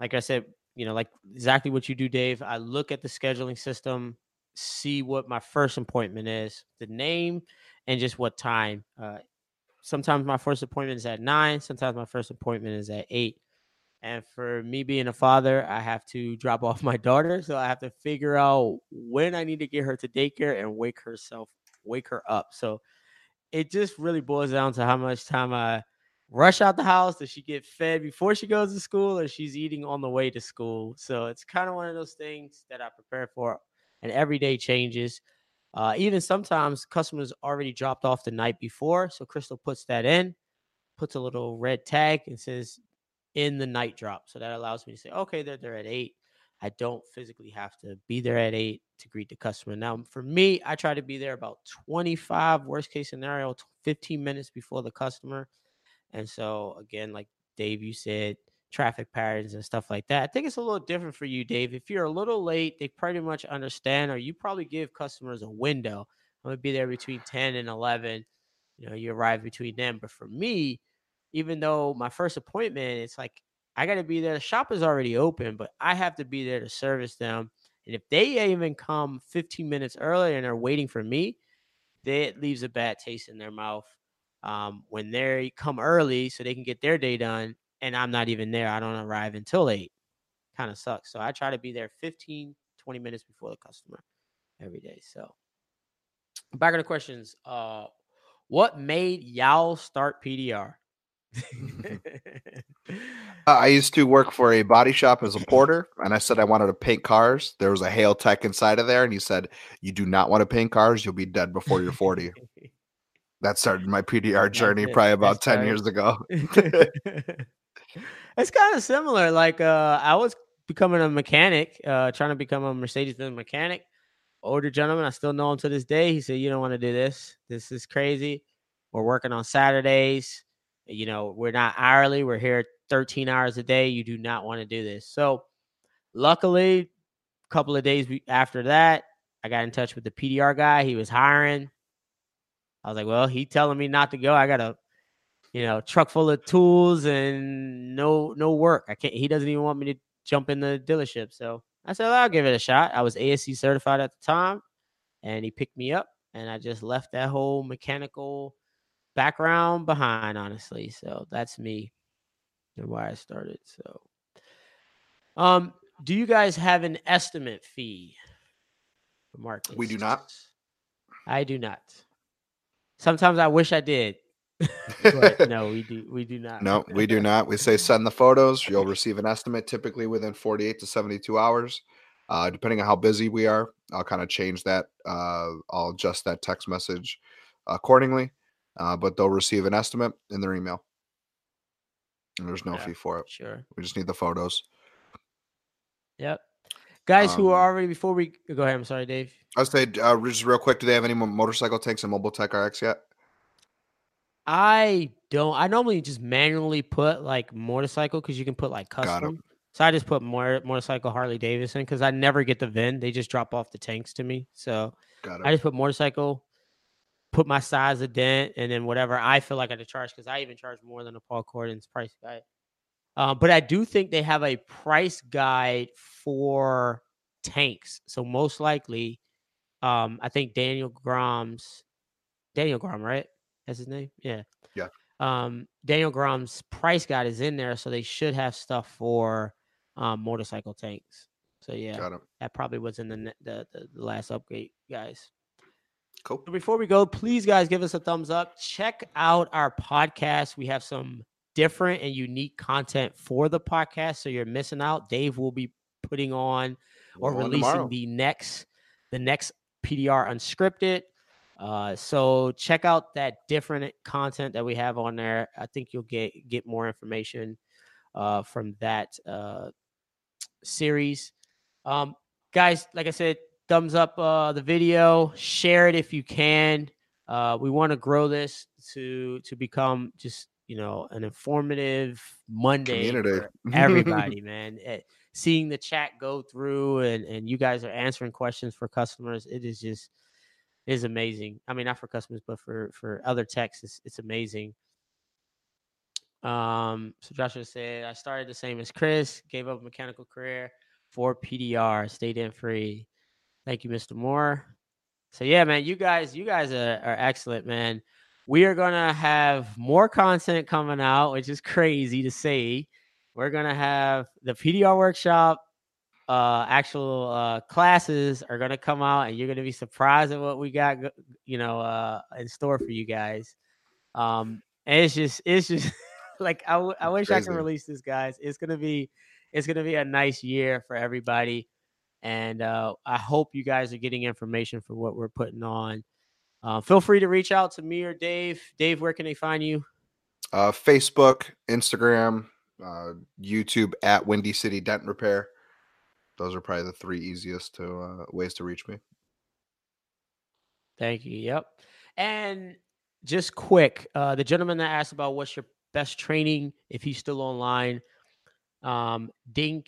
like I said, you know, like exactly what you do, Dave, I look at the scheduling system, see what my first appointment is, the name, and just what time. Sometimes my first appointment is at 9. Sometimes my first appointment is at 8. And for me being a father, I have to drop off my daughter. So I have to figure out when I need to get her to daycare and wake her up. So it just really boils down to how much time I rush out the house. Does she get fed before she goes to school, or she's eating on the way to school? So it's kind of one of those things that I prepare for, and every day changes. Even sometimes customers already dropped off the night before. So Crystal puts that in, puts a little red tag and says, in the night drop. So that allows me to say, okay, they're there at 8. I don't physically have to be there at 8 to greet the customer. Now, for me, I try to be there about 25, worst case scenario, 15 minutes before the customer. And so, again, like Dave, you said, traffic patterns and stuff like that. I think it's a little different for you, Dave. If you're a little late, they pretty much understand, or you probably give customers a window. I'm going to be there between 10 and 11. You know, you arrive between them. But for me, even though my first appointment, it's like, I got to be there. The shop is already open, but I have to be there to service them. And if they even come 15 minutes earlier and are waiting for me, it leaves a bad taste in their mouth when they come early so they can get their day done. And I'm not even there. I don't arrive until 8. Kind of sucks. So I try to be there 15, 20 minutes before the customer every day. So back to the questions. What made y'all start PDR? I used to work for a body shop as a porter, and I said I wanted to paint cars. There was a hail tech inside of there, and he said, "You do not want to paint cars. You'll be dead before you're 40." That started my PDR journey probably about 10 years ago. It's kind of similar. Like I was becoming a mechanic, trying to become a Mercedes-Benz mechanic. Older gentleman, I still know him to this day. He said, "You don't want to do this. This is crazy. We're working on Saturdays. You know, we're not hourly. We're here 13 hours a day. You do not want to do this." So luckily, a couple of days after that, I got in touch with the PDR guy. He was hiring. I was like, well, he telling me not to go. I got a, you know, truck full of tools and no work. I can't. He doesn't even want me to jump in the dealership. So I said, well, I'll give it a shot. I was ASC certified at the time, and he picked me up, and I just left that whole mechanical background behind, honestly. So that's me and why I started. So do you guys have an estimate fee for marketing? We do not. I do not. Sometimes I wish I did. But no, we do not. No, we do not. We say send the photos. You'll receive an estimate typically within 48 to 72 hours. Depending on how busy we are, I'll kind of change that. I'll adjust that text message accordingly. But they'll receive an estimate in their email. And there's no fee for it. Sure. We just need the photos. Yep. Guys who are already, before we go ahead, I'm sorry, Dave. I would say, just real quick, do they have any motorcycle tanks in Mobile Tech RX yet? I don't. I normally just manually put like motorcycle, because you can put like custom. So I just put motorcycle Harley Davidson, because I never get the VIN. They just drop off the tanks to me. So I just put motorcycle, put my size of dent, and then whatever I feel like I could charge, because I even charge more than a Paul Corden's price guide. But I do think they have a price guide for tanks. So most likely, I think Daniel Grom, right? That's his name? Yeah. Yeah. Daniel Grom's price guide is in there, so they should have stuff for motorcycle tanks. So yeah, that probably was in the last upgrade, guys. Cool. Before we go, please, guys, give us a thumbs up. Check out our podcast. We have some different and unique content for the podcast, so you're missing out. Dave will be putting on or releasing the next PDR Unscripted. So check out that different content that we have on there. I think you'll get more information from that series. Guys, like I said, thumbs up the video, share it if you can. We want to grow this to become just, an informative Monday for everybody, man. Seeing the chat go through and you guys are answering questions for customers. It is just is amazing. I mean, not for customers, but for other techs, it's amazing. So Joshua said, I started the same as Chris, gave up a mechanical career for PDR, stayed in free. Thank you, Mr. Moore. So yeah, man, you guys are excellent, man. We are going to have more content coming out, which is crazy to say. We're going to have the PDR workshop, actual classes are going to come out, and you're going to be surprised at what we got, in store for you guys. And it's just like, I wish I could release this, guys. It's going to be a nice year for everybody. And I hope you guys are getting information for what we're putting on. Feel free to reach out to me or Dave. Dave, where can they find you? Facebook, Instagram, YouTube at Windy City Dent Repair. Those are probably the three easiest ways to reach me. Thank you. Yep. And just quick, the gentleman that asked about what's your best training, if he's still online, Dent Ding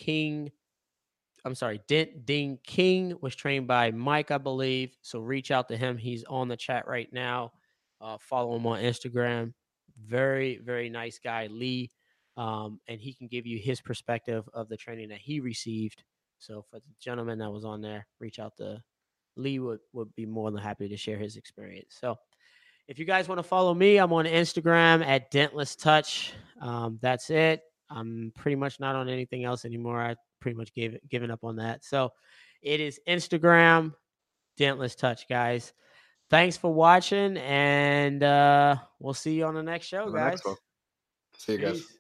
King was trained by Mike, I believe. So reach out to him. He's on the chat right now. Follow him on Instagram. Very, very nice guy, Lee. And he can give you his perspective of the training that he received. So for the gentleman that was on there, reach out to Lee. Would be more than happy to share his experience. So if you guys want to follow me, I'm on Instagram at Dentless Touch. That's it. I'm pretty much not on anything else anymore. I pretty much given up on that. So it is Instagram, Dentless Touch, guys. Thanks for watching, and we'll see you on the next show, guys. See you, guys. Peace.